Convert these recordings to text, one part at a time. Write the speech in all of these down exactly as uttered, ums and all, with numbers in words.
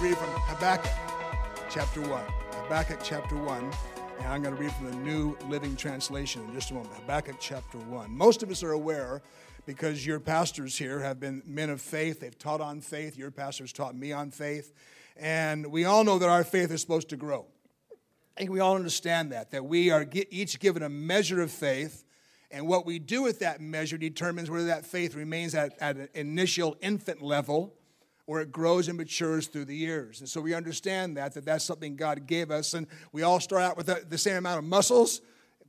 reading from Habakkuk chapter one. Habakkuk chapter one. And I'm going to read from the New Living Translation in just a moment. Habakkuk chapter one. Most of us are aware, because your pastors here have been men of faith. They've taught on faith. Your pastors taught me on faith. And we all know that our faith is supposed to grow. I think we all understand that, that we are each given a measure of faith, and what we do with that measure determines whether that faith remains at, at an initial infant level or it grows and matures through the years. And so we understand that, that that's something God gave us. And we all start out with the, the same amount of muscles,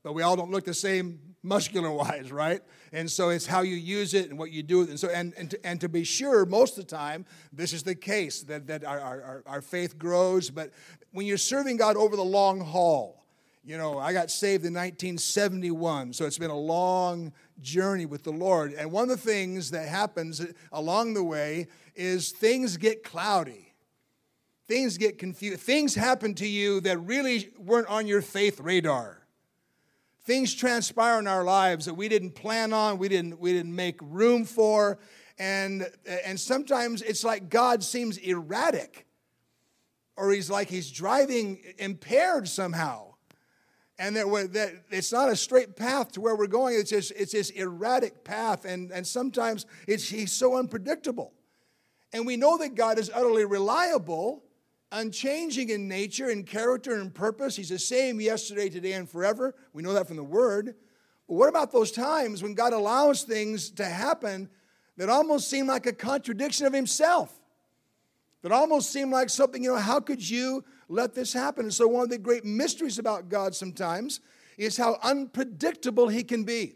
but we all don't look the same muscular-wise, right? And so it's how you use it and what you do with it. And, so, and, and, to, and to be sure, most of the time, this is the case, that, that our, our, our faith grows. But when you're serving God over the long haul, you know, I got saved in nineteen seventy-one, so it's been a long journey with the Lord. And one of the things that happens along the way is things get cloudy. Things get confused. Things happen to you that really weren't on your faith radar. Things transpire in our lives that we didn't plan on, we didn't we didn't make room for, and and sometimes it's like God seems erratic, or he's like he's driving impaired somehow, and that we're, that it's not a straight path to where we're going. It's just it's this erratic path, and and sometimes it's he's so unpredictable, and we know that God is utterly reliable. Unchanging in nature, in character, and purpose. He's the same yesterday, today, and forever. We know that from the Word. But what about those times when God allows things to happen that almost seem like a contradiction of himself? That almost seem like something, you know, how could you let this happen? And so one of the great mysteries about God sometimes is how unpredictable he can be.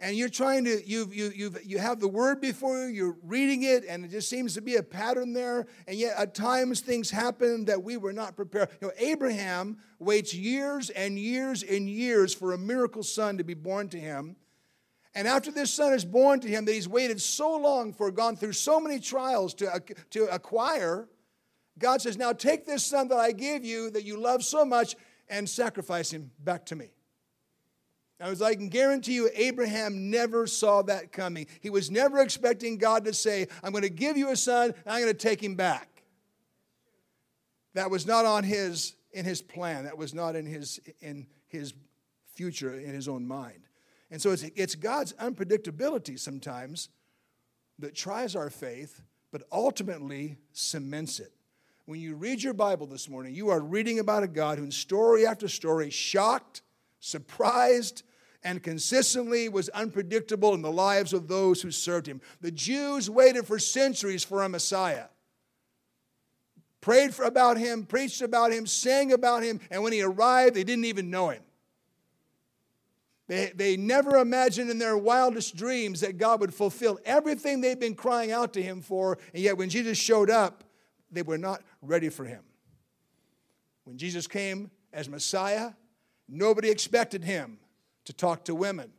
And you're trying to, you've, you you've, you have the Word before you, you're reading it, and it just seems to be a pattern there. And yet at times things happen that we were not prepared. You know, Abraham waits years and years and years for a miracle son to be born to him. And after this son is born to him that he's waited so long for, gone through so many trials to, to acquire, God says, now take this son that I gave you, that you love so much, and sacrifice him back to me. I was like, I can guarantee you Abraham never saw that coming. He was never expecting God to say, I'm going to give you a son, and I'm going to take him back. That was not on his in his plan. That was not in his in his future, in his own mind. And so it's, it's God's unpredictability sometimes that tries our faith, but ultimately cements it. When you read your Bible this morning, you are reading about a God who, in story after story, shocked, surprised, and consistently was unpredictable in the lives of those who served him. The Jews waited for centuries for a Messiah. Prayed for, about him, preached about him, sang about him, and when he arrived, they didn't even know him. They, they never imagined in their wildest dreams that God would fulfill everything they'd been crying out to him for, and yet when Jesus showed up, they were not ready for him. When Jesus came as Messiah, nobody expected him to talk to women.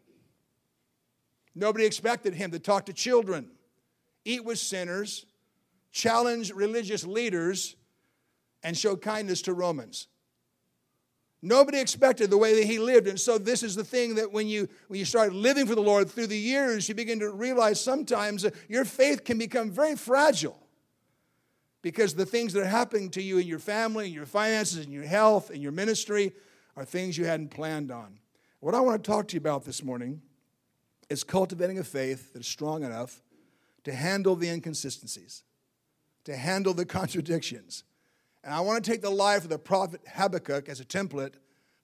Nobody expected him to talk to children, eat with sinners, challenge religious leaders, and show kindness to Romans. Nobody expected the way that he lived. And so this is the thing that when you when you start living for the Lord through the years, you begin to realize sometimes that your faith can become very fragile. Because the things that are happening to you in your family, in your finances, in your health, in your ministry, are things you hadn't planned on. What I want to talk to you about this morning is cultivating a faith that is strong enough to handle the inconsistencies, to handle the contradictions. And I want to take the life of the prophet Habakkuk as a template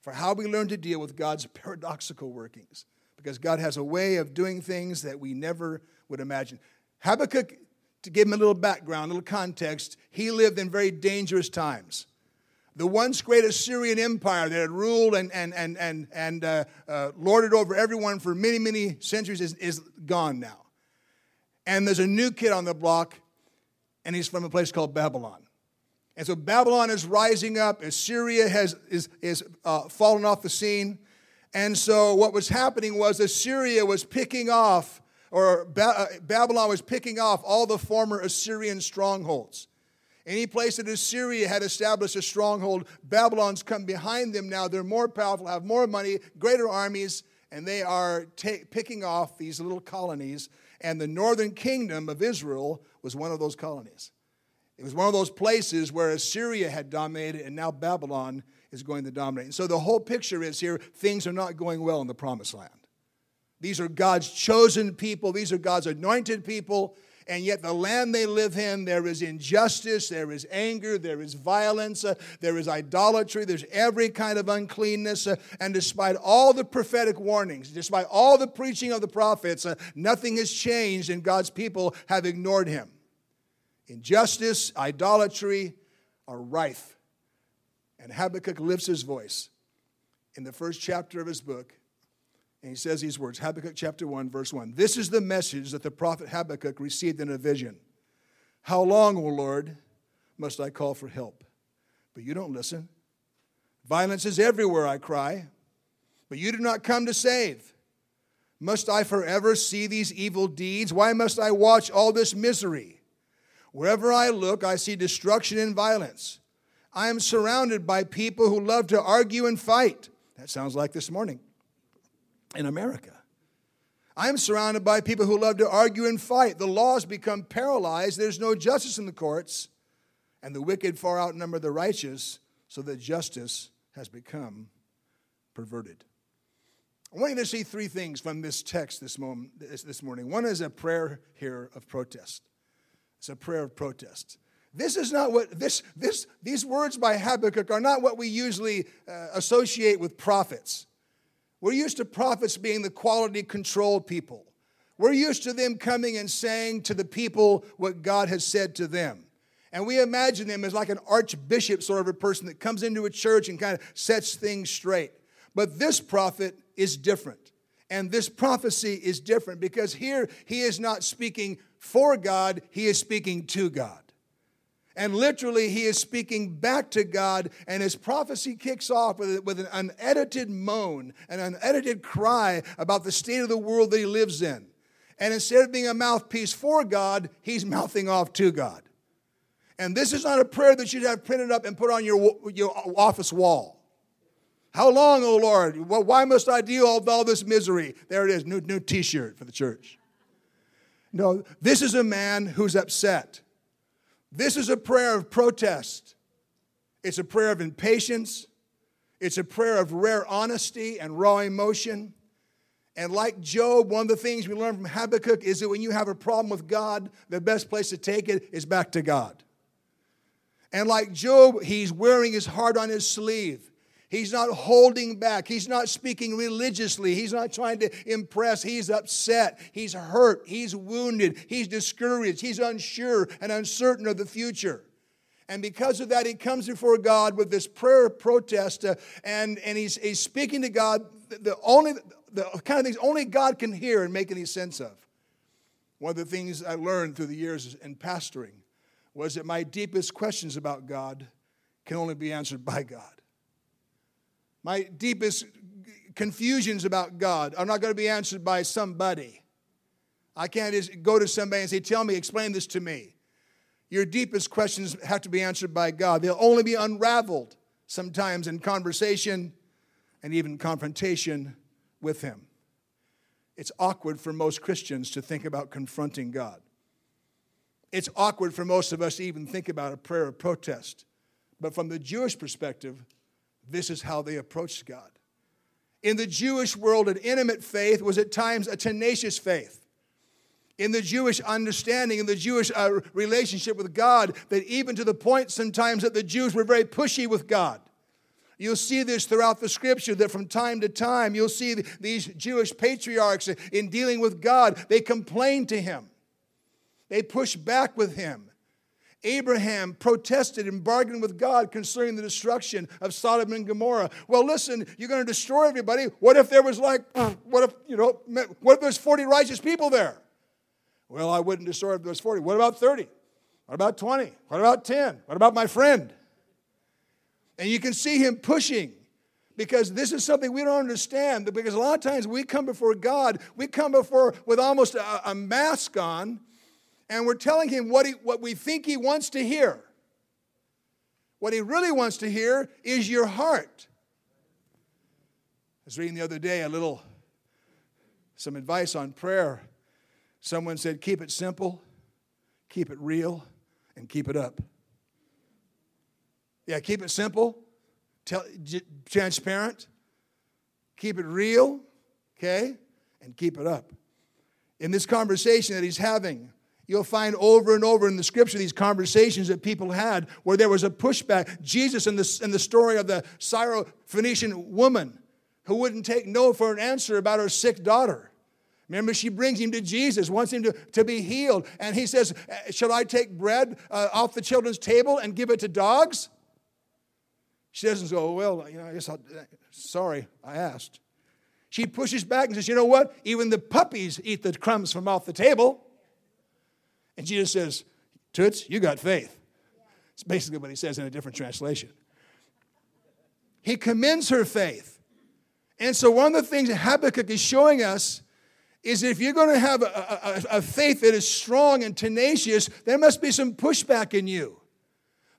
for how we learn to deal with God's paradoxical workings, because God has a way of doing things that we never would imagine. Habakkuk, to give him a little background, a little context, he lived in very dangerous times. The once great Assyrian Empire that had ruled and, and, and, and, and uh, uh, lorded over everyone for many, many centuries is, is gone now. And there's a new kid on the block, and he's from a place called Babylon. And so Babylon is rising up. Assyria has is, is uh, fallen off the scene. And so what was happening was Assyria was picking off, or ba- uh, Babylon was picking off all the former Assyrian strongholds. Any place that Assyria had established a stronghold, Babylon's come behind them now. They're more powerful, have more money, greater armies, and they are ta- picking off these little colonies. And the Northern Kingdom of Israel was one of those colonies. It was one of those places where Assyria had dominated, and now Babylon is going to dominate. And so the whole picture is here, things are not going well in the Promised Land. These are God's chosen people. These are God's anointed people. And yet the land they live in, there is injustice, there is anger, there is violence, uh, there is idolatry, there's every kind of uncleanness. Uh, and despite all the prophetic warnings, despite all the preaching of the prophets, uh, nothing has changed, and God's people have ignored him. Injustice, idolatry are rife. And Habakkuk lifts his voice in the first chapter of his book. And he says these words, Habakkuk chapter one, verse one. This is the message that the prophet Habakkuk received in a vision. How long, O Lord, must I call for help? But you don't listen. Violence is everywhere, I cry. But you do not come to save. Must I forever see these evil deeds? Why must I watch all this misery? Wherever I look, I see destruction and violence. I am surrounded by people who love to argue and fight. That sounds like this morning. In America, I am surrounded by people who love to argue and fight. The laws become paralyzed. There's no justice in the courts, and the wicked far outnumber the righteous, so that justice has become perverted. I want you to see three things from this text this moment, this morning. One is a prayer here of protest. It's a prayer of protest. This is not what this this these words by Habakkuk are not what we usually uh, associate with prophets. We're used to prophets being the quality control people. We're used to them coming and saying to the people what God has said to them. And we imagine them as like an archbishop sort of a person that comes into a church and kind of sets things straight. But this prophet is different. And this prophecy is different because here he is not speaking for God, he is speaking to God. And literally, he is speaking back to God, and his prophecy kicks off with, with an unedited moan, an unedited cry about the state of the world that he lives in. And instead of being a mouthpiece for God, he's mouthing off to God. And this is not a prayer that you'd have printed up and put on your, your office wall. How long, O Lord? Why must I deal with all this misery? There it is, new, new t-shirt for the church. No, this is a man who's upset. This is a prayer of protest. It's a prayer of impatience. It's a prayer of rare honesty and raw emotion. And like Job, one of the things we learn from Habakkuk is that when you have a problem with God, the best place to take it is back to God. And like Job, he's wearing his heart on his sleeve. He's not holding back. He's not speaking religiously. He's not trying to impress. He's upset. He's hurt. He's wounded. He's discouraged. He's unsure and uncertain of the future. And because of that, he comes before God with this prayer of protest, uh, and, and he's, he's speaking to God, the, the only the kind of things only God can hear and make any sense of. One of the things I learned through the years in pastoring was that my deepest questions about God can only be answered by God. My deepest confusions about God are not going to be answered by somebody. I can't just go to somebody and say, tell me, explain this to me. Your deepest questions have to be answered by God. They'll only be unraveled sometimes in conversation and even confrontation with him. It's awkward for most Christians to think about confronting God. It's awkward for most of us to even think about a prayer of protest. But from the Jewish perspective, this is how they approached God. In the Jewish world, an intimate faith was at times a tenacious faith. In the Jewish understanding, in the Jewish uh, relationship with God, that even to the point sometimes that the Jews were very pushy with God. You'll see this throughout the Scripture, that from time to time, you'll see these Jewish patriarchs in dealing with God, they complained to him. They pushed back with him. Abraham protested and bargained with God concerning the destruction of Sodom and Gomorrah. Well, listen, you're going to destroy everybody. What if there was like, what if, you know, what if there's forty righteous people there? Well, I wouldn't destroy if there's forty. What about thirty? What about twenty? What about ten? What about my friend? And you can see him pushing, because this is something we don't understand, because a lot of times we come before God, we come before with almost a, a mask on. And we're telling him what he, what we think he wants to hear. What he really wants to hear is your heart. I was reading the other day a little, some advice on prayer. Someone said, keep it simple, keep it real, and keep it up. Yeah, keep it simple, tell, j- transparent, keep it real, okay, and keep it up. In this conversation that he's having, you'll find over and over in the Scripture these conversations that people had where there was a pushback. Jesus in the, in the story of the Syrophoenician woman who wouldn't take no for an answer about her sick daughter. Remember, she brings him to Jesus, wants him to, to be healed. And he says, shall I take bread uh, off the children's table and give it to dogs? She doesn't go, well, you know, I guess I'll, sorry, I asked. She pushes back and says, you know what? Even the puppies eat the crumbs from off the table. And Jesus says, toots, you got faith. It's basically what he says in a different translation. He commends her faith. And so one of the things that Habakkuk is showing us is if you're going to have a, a, a faith that is strong and tenacious, there must be some pushback in you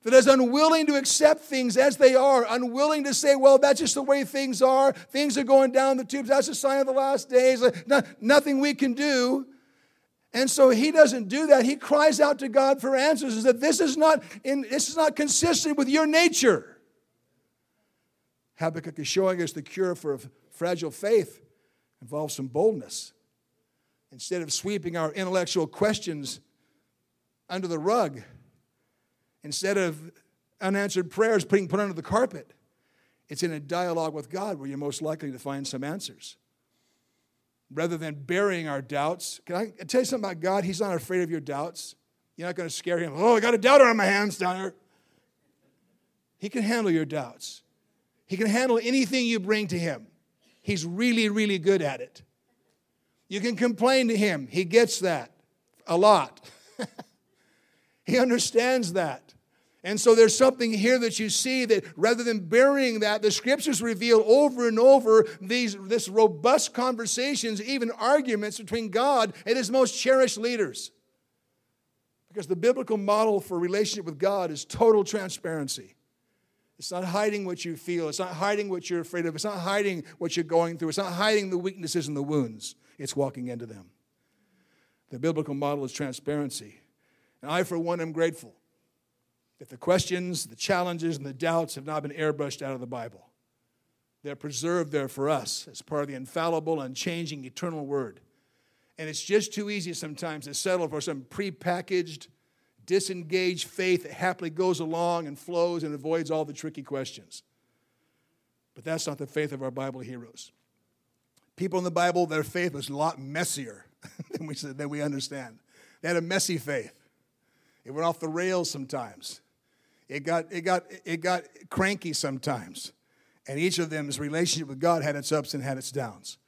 that is unwilling to accept things as they are, unwilling to say, well, that's just the way things are. Things are going down the tubes. That's a sign of the last days. No, nothing we can do. And so he doesn't do that. He cries out to God for answers and said, this is not in, this is not consistent with your nature. Habakkuk is showing us the cure for fragile faith involves some boldness. Instead of sweeping our intellectual questions under the rug, instead of unanswered prayers being put under the carpet, it's in a dialogue with God where you're most likely to find some answers. Rather than burying our doubts, can I tell you something about God? He's not afraid of your doubts. You're not going to scare him. Oh, I got a doubter on my hands down here. He can handle your doubts. He can handle anything you bring to him. He's really, really good at it. You can complain to him. He gets that a lot. He understands that. And so there's something here that you see that rather than burying that, the Scriptures reveal over and over these this robust conversations, even arguments between God and his most cherished leaders. Because the biblical model for relationship with God is total transparency. It's not hiding what you feel. It's not hiding what you're afraid of. It's not hiding what you're going through. It's not hiding the weaknesses and the wounds. It's walking into them. The biblical model is transparency. And I, for one, am grateful that the questions, the challenges, and the doubts have not been airbrushed out of the Bible. They're preserved there for us as part of the infallible, unchanging, eternal Word. And it's just too easy sometimes to settle for some prepackaged, disengaged faith that happily goes along and flows and avoids all the tricky questions. But that's not the faith of our Bible heroes. People in the Bible, their faith was a lot messier than we than we understand. They had a messy faith. It went off the rails sometimes. It got it got it got cranky sometimes. And each of them's relationship with God had its ups and had its downs.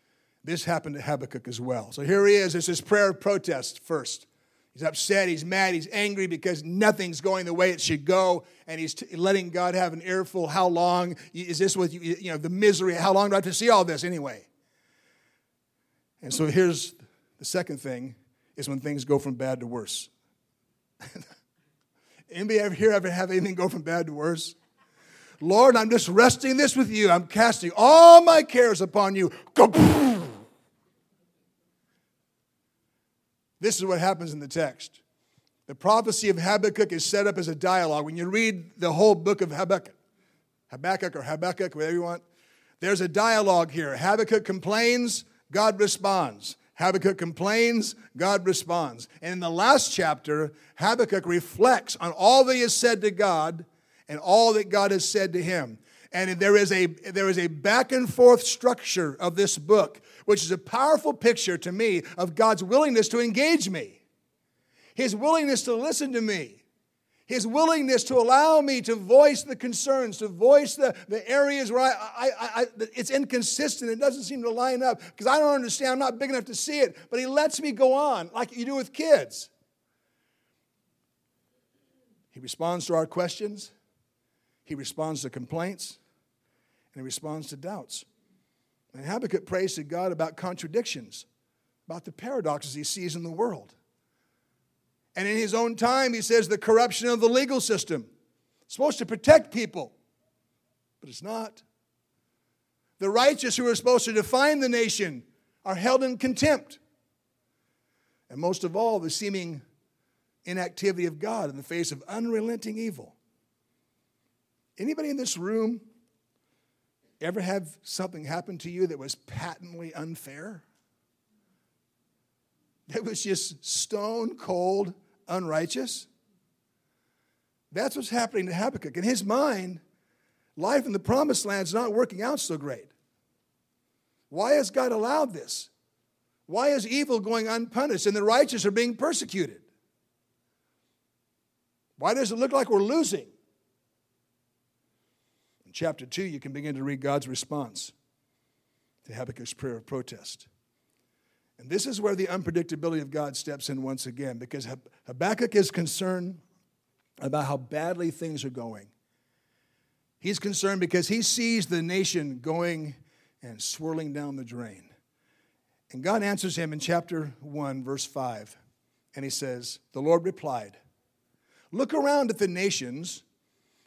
This happened to Habakkuk as well. So here he is. It's his prayer of protest first. He's upset, he's mad, he's angry because nothing's going the way it should go, and he's t- letting God have an earful. How long is this with you? You know, the misery. How long do I have to see all this anyway? And so here's the second thing is when things go from bad to worse. Anybody ever here ever have anything go from bad to worse? Lord, I'm just resting this with you. I'm casting all my cares upon you. Kaboom! This is what happens in the text. The prophecy of Habakkuk is set up as a dialogue. When you read the whole book of Habakkuk, Habakkuk or Habakkuk, whatever you want, there's a dialogue here. Habakkuk complains, God responds. Habakkuk complains, God responds. And in the last chapter, Habakkuk reflects on all that he has said to God and all that God has said to him. And there is a there is a back and forth structure of this book, which is a powerful picture to me of God's willingness to engage me, his willingness to listen to me, his willingness to allow me to voice the concerns, to voice the, the areas where I, I, I, I it's inconsistent. It doesn't seem to line up because I don't understand. I'm not big enough to see it. But he lets me go on like you do with kids. He responds to our questions. He responds to complaints. And he responds to doubts. And Habakkuk prays to God about contradictions, about the paradoxes he sees in the world. And in his own time, he says the corruption of the legal system. It's supposed to protect people, but it's not. The righteous who are supposed to define the nation are held in contempt. And most of all, the seeming inactivity of God in the face of unrelenting evil. Anybody in this room ever have something happen to you that was patently unfair? That was just stone cold unrighteous? That's what's happening to Habakkuk. In his mind, life in the Promised Land is not working out so great. Why has God allowed this? Why is evil going unpunished and the righteous are being persecuted? Why does it look like we're losing? In chapter two, you can begin to read God's response to Habakkuk's prayer of protest. And this is where the unpredictability of God steps in once again, because Habakkuk is concerned about how badly things are going. He's concerned because he sees the nation going and swirling down the drain. And God answers him in chapter one, verse five. And he says, the Lord replied, look around at the nations,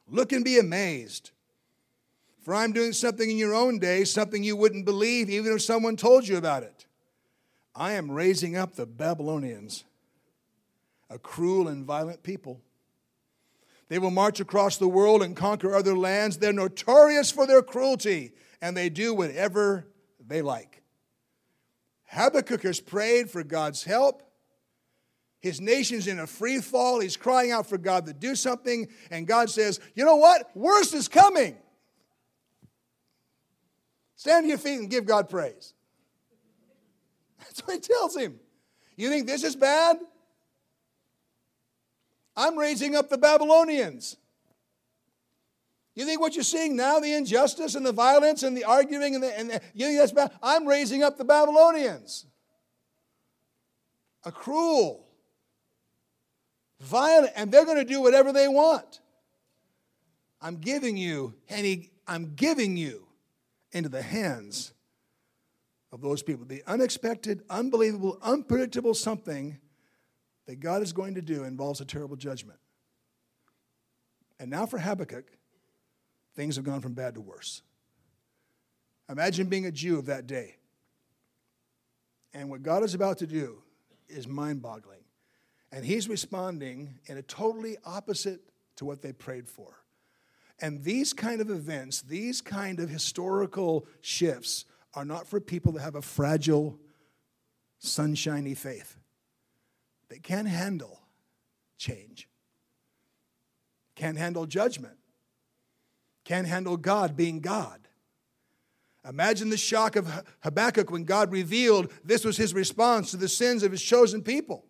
look and be amazed. For I'm doing something in your own day, something you wouldn't believe even if someone told you about it. I am raising up the Babylonians, a cruel and violent people. They will march across the world and conquer other lands. They're notorious for their cruelty, and they do whatever they like. Habakkuk has prayed for God's help. His nation's in a free fall. He's crying out for God to do something, and God says, you know what? Worse is coming. Stand to your feet and give God praise. That's what he tells him. You think this is bad? I'm raising up the Babylonians. You think what you're seeing now, the injustice and the violence and the arguing, and, the, and the, you think that's bad? I'm raising up the Babylonians. A cruel, violent, and they're going to do whatever they want. I'm giving you, and he, I'm giving you into the hands of those people. The unexpected, unbelievable, unpredictable something that God is going to do involves a terrible judgment. And now for Habakkuk, things have gone from bad to worse. Imagine being a Jew of that day. And what God is about to do is mind-boggling. And he's responding in a totally opposite to what they prayed for. And these kind of events, these kind of historical shifts are not for people that have a fragile, sunshiny faith. They can't handle change. Can't handle judgment. Can't handle God being God. Imagine the shock of Habakkuk when God revealed this was his response to the sins of his chosen people.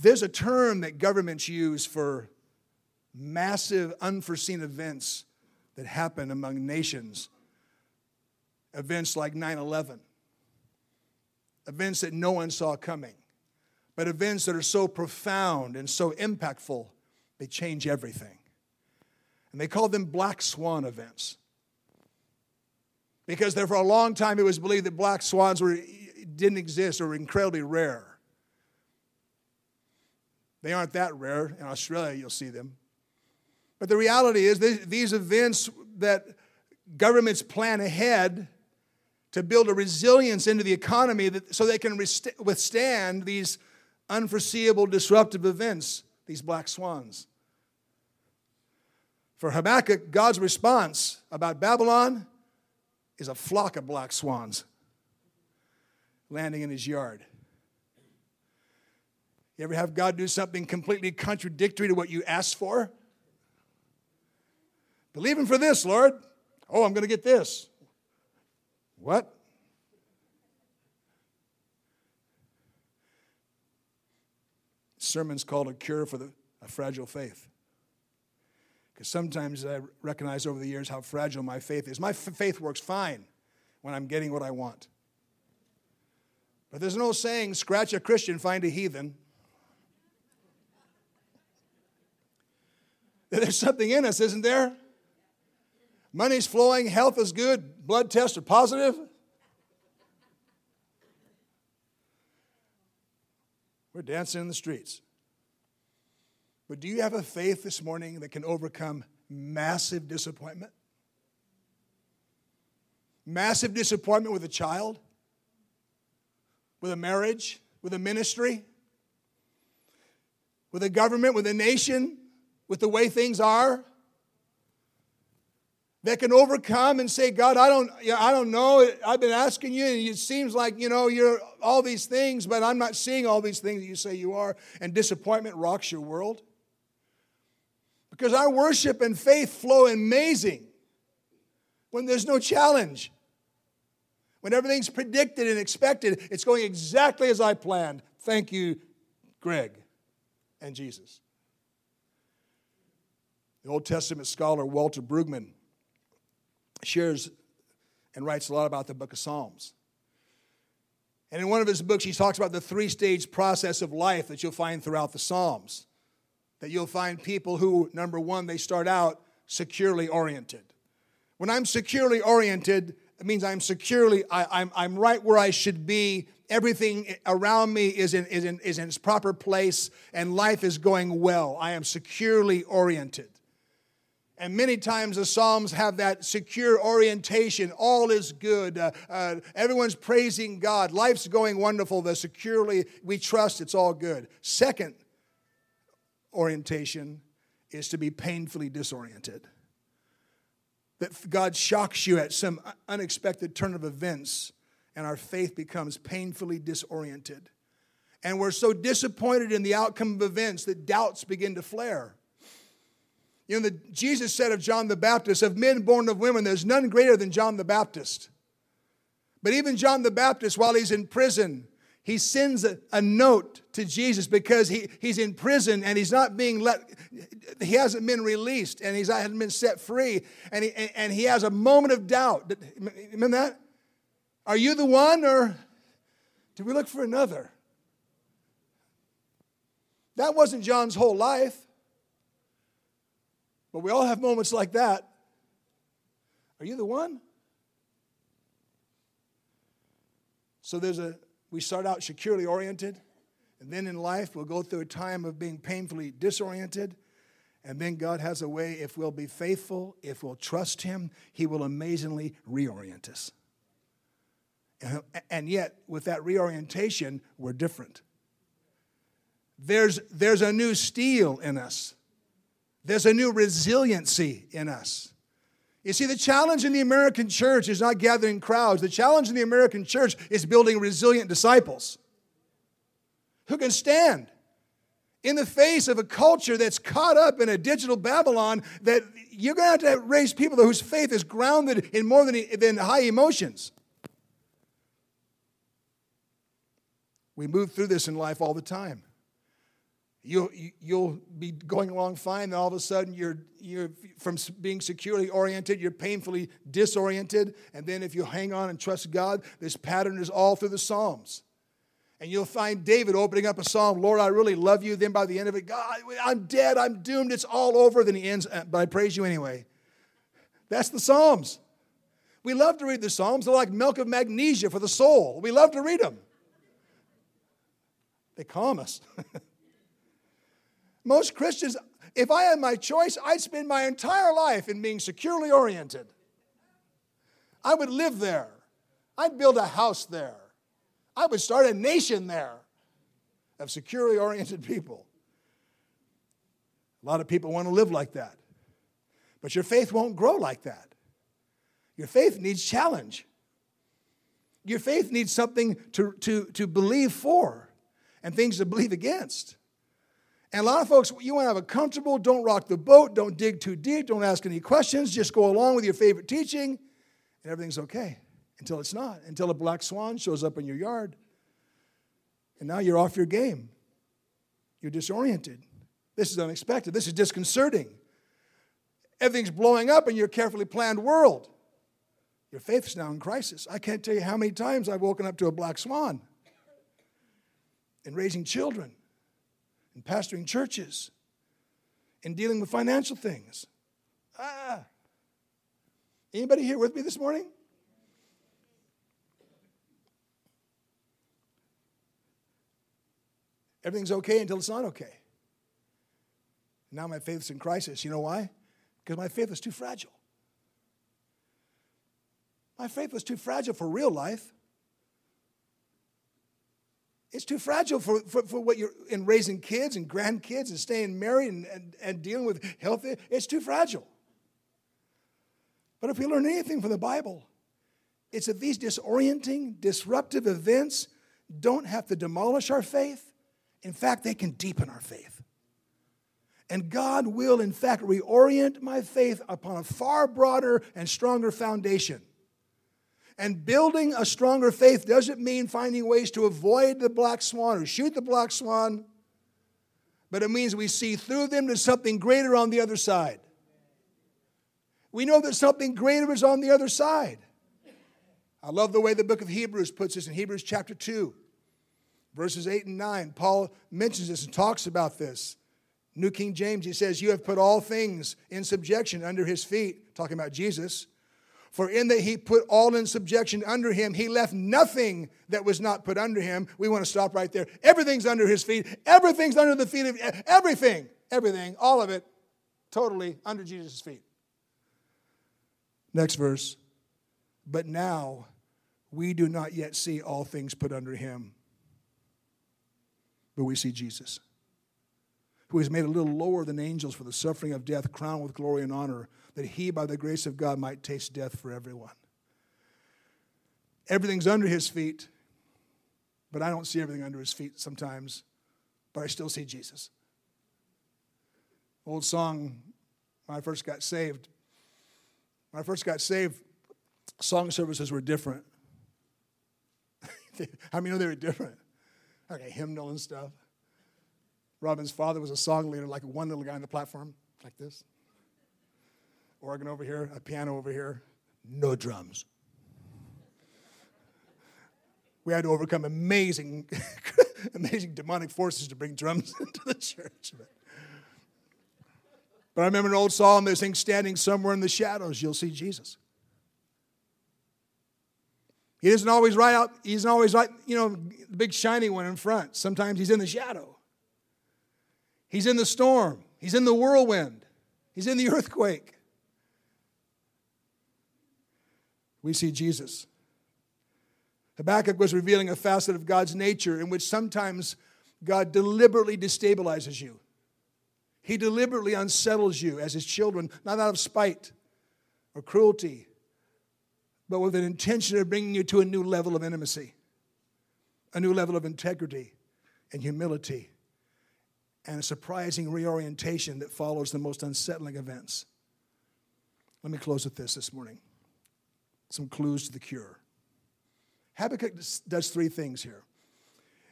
There's a term that governments use for massive, unforeseen events that happen among nations. Events like nine eleven, events that no one saw coming, but events that are so profound and so impactful, they change everything. And they call them black swan events. Because there for a long time it was believed that black swans were, didn't exist or were incredibly rare. They aren't that rare. In Australia you'll see them. But the reality is these events that governments plan ahead to build a resilience into the economy that, so they can rest- withstand these unforeseeable disruptive events, these black swans. For Habakkuk, God's response about Babylon is a flock of black swans landing in his yard. You ever have God do something completely contradictory to what you asked for? Believe him for this, Lord. Oh, I'm going to get this. What? The sermon's called A Cure for the, a Fragile Faith. Because sometimes I recognize over the years how fragile my faith is. My f- faith works fine when I'm getting what I want. But there's an old saying, scratch a Christian, find a heathen. There's something in us, isn't there? Money's flowing, health is good, blood tests are positive. We're dancing in the streets. But do you have a faith this morning that can overcome massive disappointment? Massive disappointment with a child, with a marriage, with a ministry? with a government, with a nation, with the way things are, that can overcome and say, God, I don't, I don't know. I've been asking you, and it seems like, you know, you're all these things, but I'm not seeing all these things that you say you are, and disappointment rocks your world. Because our worship and faith flow amazing when there's no challenge. When everything's predicted and expected, it's going exactly as I planned. Thank you, Greg and Jesus. The Old Testament scholar Walter Brueggemann shares and writes a lot about the book of Psalms. And in one of his books, he talks about the three-stage process of life that you'll find throughout the Psalms. That you'll find people who, number one, they start out securely oriented. When I'm securely oriented, it means I'm securely, I, I'm, I'm right where I should be. Everything around me is in, is in, is in its proper place, and life is going well. I am securely oriented. And many times the Psalms have that secure orientation. All is good. Uh, uh, everyone's praising God. Life's going wonderful. The securely, we trust it's all good. Second orientation is to be painfully disoriented. That God shocks you at some unexpected turn of events, and our faith becomes painfully disoriented. And we're so disappointed in the outcome of events that doubts begin to flare. You know, the, Jesus said of John the Baptist, of men born of women, there's none greater than John the Baptist. But even John the Baptist, while he's in prison, he sends a, a note to Jesus because he, he's in prison and he's not being let, he hasn't been released and he's hasn't been set free. And he, and, and he has a moment of doubt. Remember that? Are you the one, or do we look for another? That wasn't John's whole life. But we all have moments like that. Are you the one? So there's a, we start out securely oriented, and then in life we'll go through a time of being painfully disoriented, and then God has a way, if we'll be faithful, if we'll trust Him, He will amazingly reorient us. And, and yet, with that reorientation, we're different. There's, there's a new steel in us. There's a new resiliency in us. You see, the challenge in the American church is not gathering crowds. The challenge in the American church is building resilient disciples who can stand in the face of a culture that's caught up in a digital Babylon, that you're going to have to raise people whose faith is grounded in more than, than high emotions. We move through this in life all the time. You'll, you'll be going along fine, and all of a sudden you're, you're from being securely oriented, you're painfully disoriented. And then if you hang on and trust God, this pattern is all through the Psalms. And you'll find David opening up a psalm, Lord, I really love you. Then by the end of it, God, I'm dead, I'm doomed, it's all over. Then he ends, but I praise you anyway. That's the Psalms. We love to read the Psalms. They're like milk of magnesia for the soul. We love to read them. They calm us. Most Christians, if I had my choice, I'd spend my entire life in being securely oriented. I would live there. I'd build a house there. I would start a nation there of securely oriented people. A lot of people want to live like that. But your faith won't grow like that. Your faith needs challenge. Your faith needs something to, to, to believe for and things to believe against. And a lot of folks, you want to have a comfortable, don't rock the boat, don't dig too deep, don't ask any questions, just go along with your favorite teaching, and everything's okay until it's not, until a black swan shows up in your yard. And now you're off your game. You're disoriented. This is unexpected. This is disconcerting. Everything's blowing up in your carefully planned world. Your faith's now in crisis. I can't tell you how many times I've woken up to a black swan in raising children, in pastoring churches, in dealing with financial things. Ah. Anybody here with me this morning? Everything's okay until it's not okay. Now my faith's in crisis. You know why? Because my faith was too fragile. My faith was too fragile for real life. It's too fragile for, for, for what you're in raising kids and grandkids and staying married and, and, and dealing with health. It's too fragile. But if we learn anything from the Bible, it's that these disorienting, disruptive events don't have to demolish our faith. In fact, they can deepen our faith. And God will, in fact, reorient my faith upon a far broader and stronger foundation. And building a stronger faith doesn't mean finding ways to avoid the black swan or shoot the black swan, but it means we see through them to something greater on the other side. We know that something greater is on the other side. I love the way the book of Hebrews puts this in Hebrews chapter two, verses eight and nine. Paul mentions this and talks about this. New King James, he says, "You have put all things in subjection under his feet," talking about Jesus. "For in that he put all in subjection under him, he left nothing that was not put under him." We want to stop right there. Everything's under his feet. Everything's under the feet of everything. Everything, all of it, totally under Jesus' feet. Next verse. "But now we do not yet see all things put under him. But we see Jesus, who is made a little lower than angels for the suffering of death, crowned with glory and honor, that he, by the grace of God, might taste death for everyone." Everything's under his feet, but I don't see everything under his feet sometimes, but I still see Jesus. Old song, when I first got saved, when I first got saved, song services were different. How many know they were different? Like a hymnal and stuff. Robin's father was a song leader, like one little guy on the platform, like this. Organ over here, a piano over here, no drums. We had to overcome amazing, amazing demonic forces to bring drums into the church. But, but I remember an old psalm, they sing, "Standing somewhere in the shadows, you'll see Jesus." He doesn't always ride out, he doesn't always ride, you know, the big shiny one in front. Sometimes he's in the shadow. He's in the storm. He's in the whirlwind. He's in the earthquake. We see Jesus. Habakkuk was revealing a facet of God's nature in which sometimes God deliberately destabilizes you. He deliberately unsettles you as his children, not out of spite or cruelty, but with an intention of bringing you to a new level of intimacy, a new level of integrity and humility, and a surprising reorientation that follows the most unsettling events. Let me close with this this morning. Some clues to the cure. Habakkuk does three things here.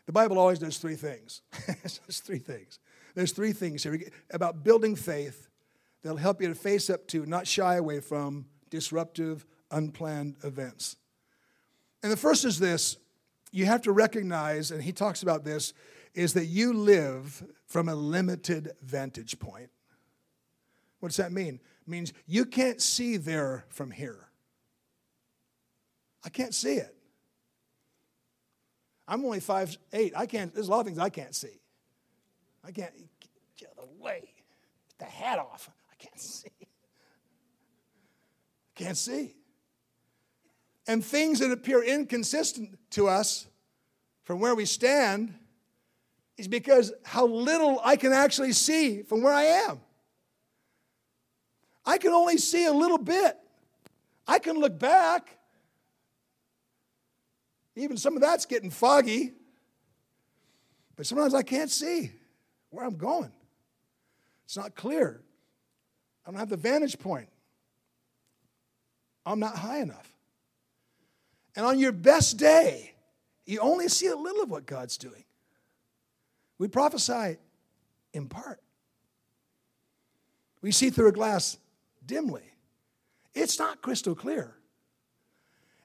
The Bible always does three things. It does three things. There's three things here about building faith that'll help you to face up to, not shy away from, disruptive, unplanned events. And the first is this. You have to recognize, and he talks about this, is that you live from a limited vantage point. What does that mean? It means you can't see there from here. I can't see it. I'm only five eight. I can't, there's a lot of things I can't see. I can't, get out of the way. Get the hat off. I can't see. I can't see. And things that appear inconsistent to us from where we stand is because how little I can actually see from where I am. I can only see a little bit. I can look back. Even some of that's getting foggy. But sometimes I can't see where I'm going. It's not clear. I don't have the vantage point. I'm not high enough. And on your best day, you only see a little of what God's doing. We prophesy in part. We see through a glass dimly. It's not crystal clear.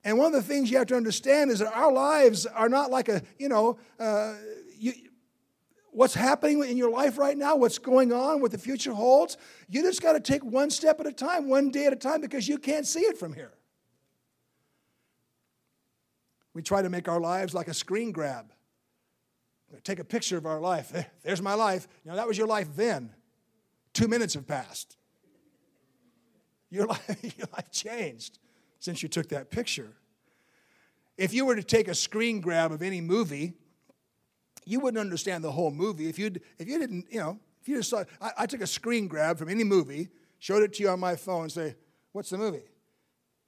And one of the things you have to understand is that our lives are not like a, you know, uh, you, what's happening in your life right now, what's going on, what the future holds. You just got to take one step at a time, one day at a time, because you can't see it from here. We try to make our lives like a screen grab. Take a picture of our life. There's my life. You know, that was your life then. Two minutes have passed. Your life, your life changed since you took that picture. If you were to take a screen grab of any movie you wouldn't understand the whole movie if you if you didn't, you know, if you just saw, I, I took a screen grab from any movie, showed it to you on my phone and say, what's the movie?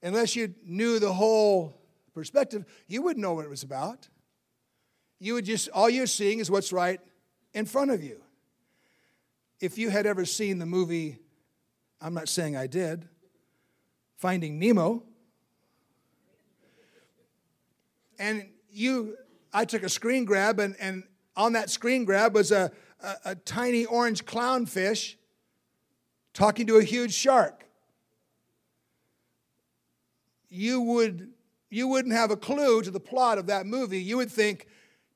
Unless you knew the whole perspective, you wouldn't know what it was about. You would just, all you're seeing is what's right in front of you. If you had ever seen the movie, I'm not saying I did, Finding Nemo, and you, I took a screen grab, and, and on that screen grab was a, a, a tiny orange clownfish talking to a huge shark. You would, you wouldn't have a clue to the plot of that movie. You would think,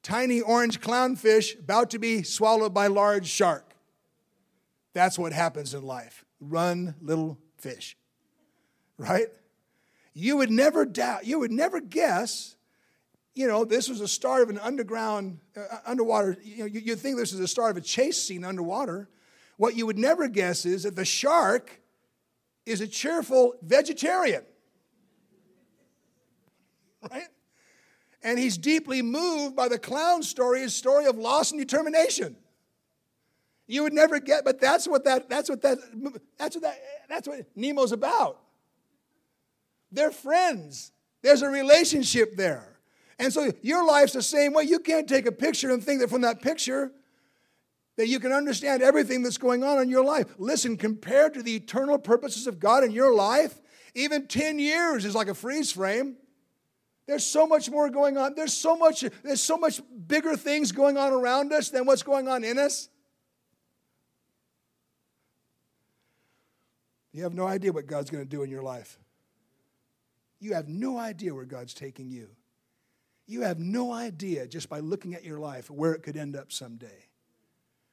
tiny orange clownfish about to be swallowed by large shark. That's what happens in life. Run, little fish. Right? You would never doubt, you would never guess, you know, this was the start of an underground, uh, underwater, you know, you, you'd think this is the start of a chase scene underwater. What you would never guess is that the shark is a cheerful vegetarian. Right? And he's deeply moved by the clown story, his story of loss and determination. You would never get, but that's what that that's what that that's what that that's what Nemo's about. They're friends. There's a relationship there. And so your life's the same way. You can't take a picture and think that from that picture that you can understand everything that's going on in your life. Listen, compared to the eternal purposes of God in your life, even ten years is like a freeze frame. There's so much more going on. There's so much, there's so much bigger things going on around us than what's going on in us. You have no idea what God's going to do in your life. You have no idea where God's taking you. You have no idea just by looking at your life where it could end up someday,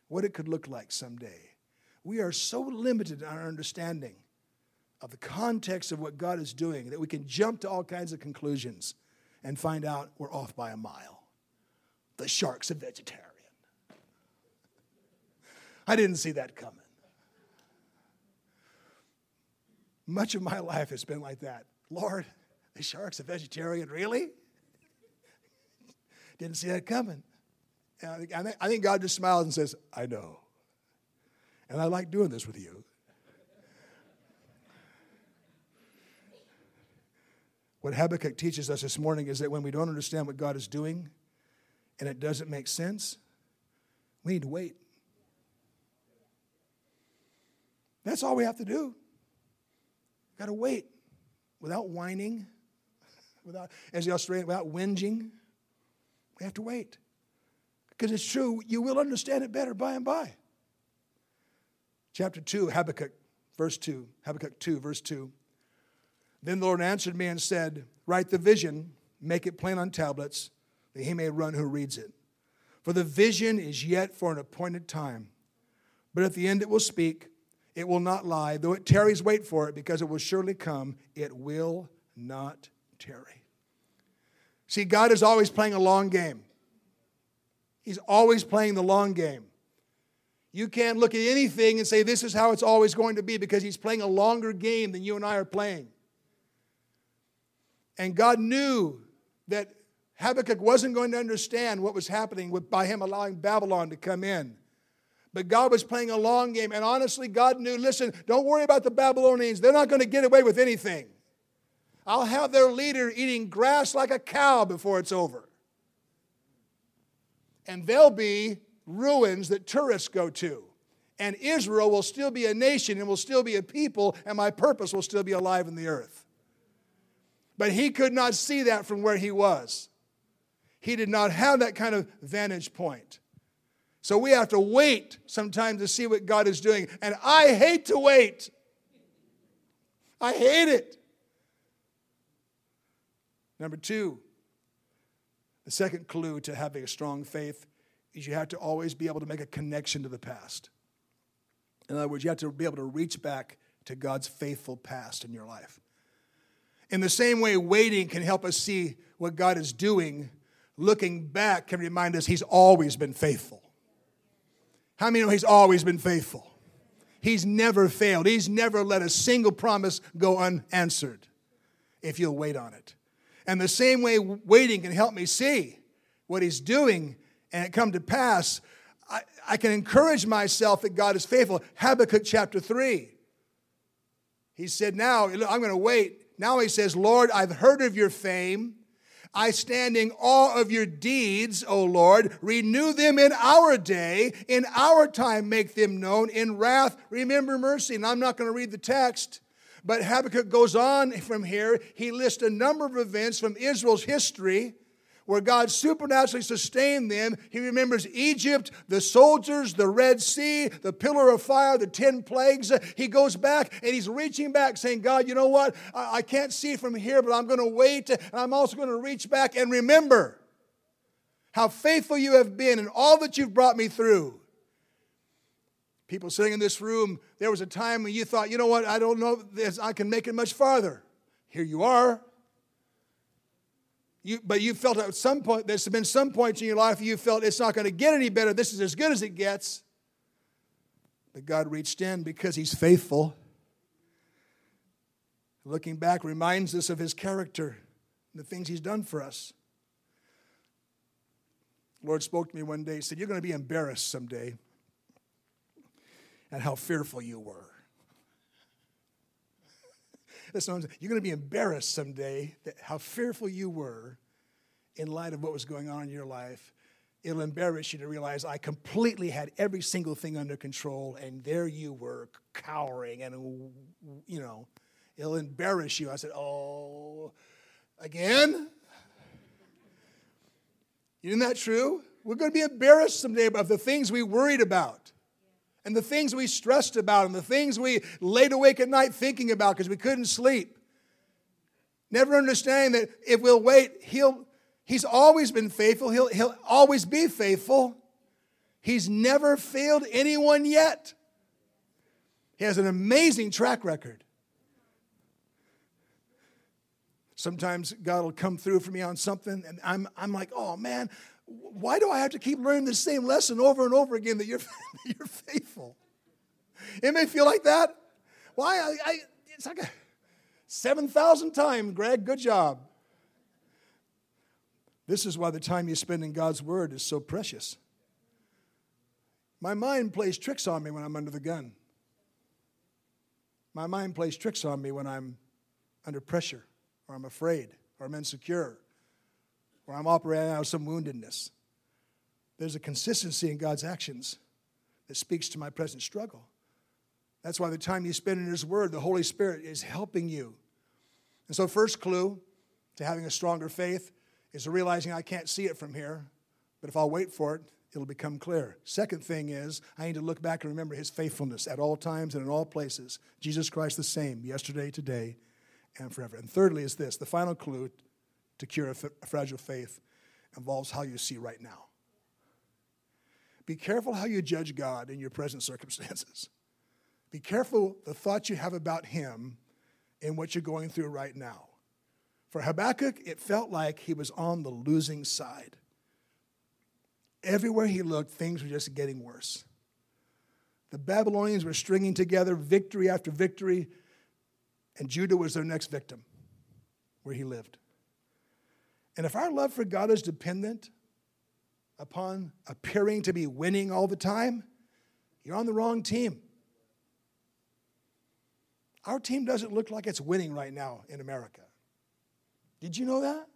what it could look like someday. We are so limited in our understanding of the context of what God is doing that we can jump to all kinds of conclusions and find out we're off by a mile. The shark's a vegetarian. I didn't see that coming. Much of my life has been like that. Lord, the shark's a vegetarian, really? Didn't see that coming. And I think, I, think, I think God just smiles and says, I know. And I like doing this with you. What Habakkuk teaches us this morning is that when we don't understand what God is doing and it doesn't make sense, we need to wait. That's all we have to do. Got to wait without whining, without, as the Australian, without whinging. We have to wait. Because it's true, you will understand it better by and by. Chapter two, Habakkuk, verse two, Habakkuk two, verse two. Then the Lord answered me and said, write the vision, make it plain on tablets, that he may run who reads it. For the vision is yet for an appointed time, but at the end it will speak. It will not lie, though it tarries, wait for it, because it will surely come. It will not tarry. See, God is always playing a long game. He's always playing the long game. You can't look at anything and say, this is how it's always going to be, because he's playing a longer game than you and I are playing. And God knew that Habakkuk wasn't going to understand what was happening with, by him allowing Babylon to come in. But God was playing a long game. And honestly, God knew, listen, don't worry about the Babylonians. They're not going to get away with anything. I'll have their leader eating grass like a cow before it's over. And they'll be ruins that tourists go to. And Israel will still be a nation and will still be a people, and my purpose will still be alive in the earth. But he could not see that from where he was. He did not have that kind of vantage point. So we have to wait sometimes to see what God is doing. And I hate to wait. I hate it. Number two, the second clue to having a strong faith is you have to always be able to make a connection to the past. In other words, you have to be able to reach back to God's faithful past in your life. In the same way, waiting can help us see what God is doing. Looking back can remind us he's always been faithful. How many know he's always been faithful? He's never failed. He's never let a single promise go unanswered if you'll wait on it. And the same way waiting can help me see what he's doing and it come to pass, I, I can encourage myself that God is faithful. Habakkuk chapter three. He said, now, I'm going to wait. Now he says, Lord, I've heard of your fame. I stand in awe of your deeds, O Lord. Renew them in our day. In our time, make them known. In wrath, remember mercy. And I'm not going to read the text. But Habakkuk goes on from here. He lists a number of events from Israel's history where God supernaturally sustained them. He remembers Egypt, the soldiers, the Red Sea, the pillar of fire, the ten plagues. He goes back and he's reaching back saying, God, you know what? I can't see from here, but I'm going to wait. And I'm also going to reach back and remember how faithful you have been and all that you've brought me through. People sitting in this room, there was a time when you thought, you know what? I don't know if I can make it much farther. Here you are. You, but you felt at some point, there's been some points in your life you felt it's not going to get any better. This is as good as it gets. But God reached in because he's faithful. Looking back reminds us of his character and the things he's done for us. The Lord spoke to me one day. He said, you're going to be embarrassed someday at how fearful you were. You're going to be embarrassed someday that how fearful you were in light of what was going on in your life. It'll embarrass you to realize I completely had every single thing under control, and there you were cowering, and, you know, it'll embarrass you. I said, oh, again? Isn't that true? We're going to be embarrassed someday about the things we worried about. And the things we stressed about and the things we laid awake at night thinking about because we couldn't sleep. Never understanding that if we'll wait, he'll, he's always been faithful. He'll, he'll always be faithful. He's never failed anyone yet. He has an amazing track record. Sometimes God will come through for me on something and I'm, I'm like, oh man, why do I have to keep learning the same lesson over and over again that you're, you're faithful? It may feel like that. Why? I, I, it's like a seven thousand times, Greg, good job. This is why the time you spend in God's Word is so precious. My mind plays tricks on me when I'm under the gun. My mind plays tricks on me when I'm under pressure or I'm afraid or I'm insecure. Or I'm operating out of some woundedness. There's a consistency in God's actions that speaks to my present struggle. That's why the time you spend in his word, the Holy Spirit is helping you. And so first clue to having a stronger faith is realizing I can't see it from here, but if I'll wait for it, it'll become clear. Second thing is I need to look back and remember his faithfulness at all times and in all places. Jesus Christ the same, yesterday, today, and forever. And thirdly is this, the final clue to cure a, f- a fragile faith involves how you see right now. Be careful how you judge God in your present circumstances. Be careful the thoughts you have about him and what you're going through right now. For Habakkuk, it felt like he was on the losing side. Everywhere he looked, things were just getting worse. The Babylonians were stringing together victory after victory, and Judah was their next victim, where he lived. And if our love for God is dependent upon appearing to be winning all the time, you're on the wrong team. Our team doesn't look like it's winning right now in America. Did you know that?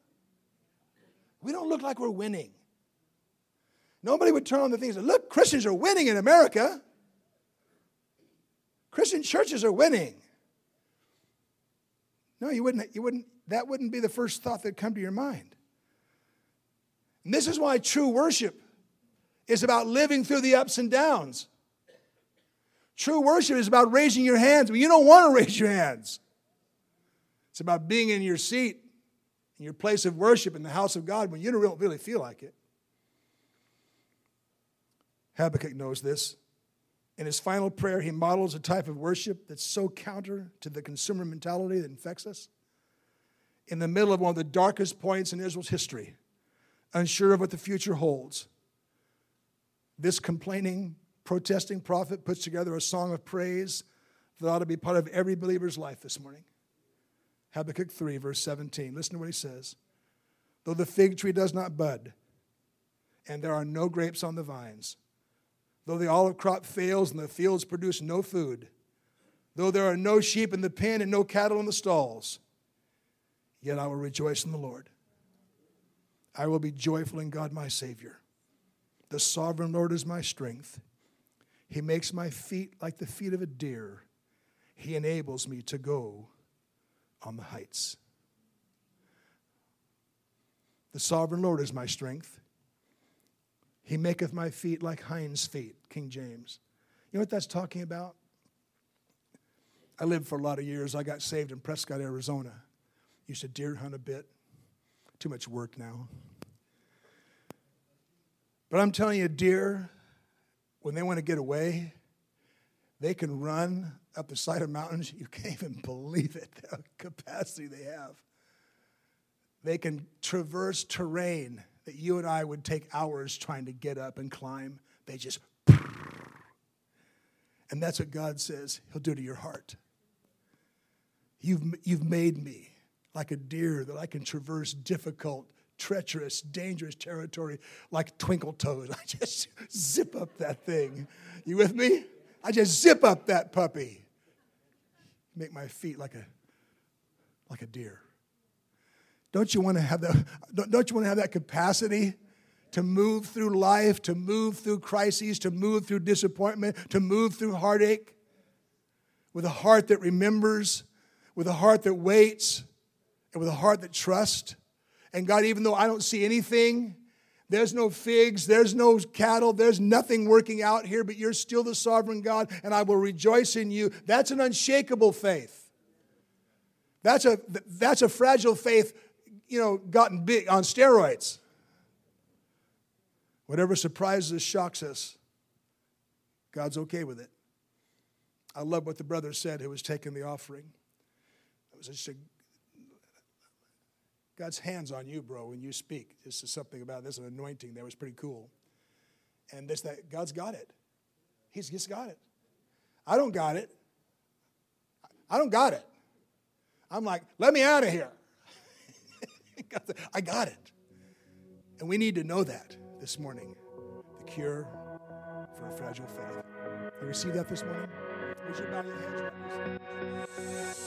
We don't look like we're winning. Nobody would turn on the things and say, look, Christians are winning in America. Christian churches are winning. No, you wouldn't, you wouldn't, that wouldn't be the first thought that would come to your mind. And this is why true worship is about living through the ups and downs. True worship is about raising your hands when you don't want to raise your hands. It's about being in your seat, in your place of worship in the house of God when you don't really feel like it. Habakkuk knows this. In his final prayer, he models a type of worship that's so counter to the consumer mentality that infects us. In the middle of one of the darkest points in Israel's history, unsure of what the future holds, this complaining, protesting prophet puts together a song of praise that ought to be part of every believer's life this morning. Habakkuk three, verse seventeen. Listen to what he says. Though the fig tree does not bud, and there are no grapes on the vines. Though the olive crop fails and the fields produce no food, though there are no sheep in the pen and no cattle in the stalls, yet I will rejoice in the Lord. I will be joyful in God my Savior. The sovereign Lord is my strength. He makes my feet like the feet of a deer. He enables me to go on the heights. The sovereign Lord is my strength. He maketh my feet like hinds' feet, King James. You know what that's talking about? I lived for a lot of years. I got saved in Prescott, Arizona. Used to deer hunt a bit. Too much work now. But I'm telling you, deer, when they want to get away, they can run up the side of mountains. You can't even believe it, the capacity they have. They can traverse terrain that you and I would take hours trying to get up and climb. They just, and that's what God says He'll do to your heart. You've, you've made me like a deer that I can traverse difficult, treacherous, dangerous territory like Twinkle Toes. I just zip up that thing. You with me? I just zip up that puppy. Make my feet like a like a deer. Don't you want to have that? Don't you want to have that capacity to move through life, to move through crises, to move through disappointment, to move through heartache, with a heart that remembers, with a heart that waits, and with a heart that trusts? And God, even though I don't see anything, there's no figs, there's no cattle, there's nothing working out here, but you're still the sovereign God, and I will rejoice in you. That's an unshakable faith. That's a that's a fragile faith, you know, gotten big on steroids. Whatever surprises us, shocks us, God's okay with it. I love what the brother said who was taking the offering. It was such a God's hands on you, bro, when you speak. This is something about this, an anointing that was pretty cool. And this, that, God's got it. He's just got it. I don't got it. I don't got it. I'm like, let me out of here. I got it. And we need to know that this morning. The cure for a fragile faith. You receive that this morning? Would you bow your heads?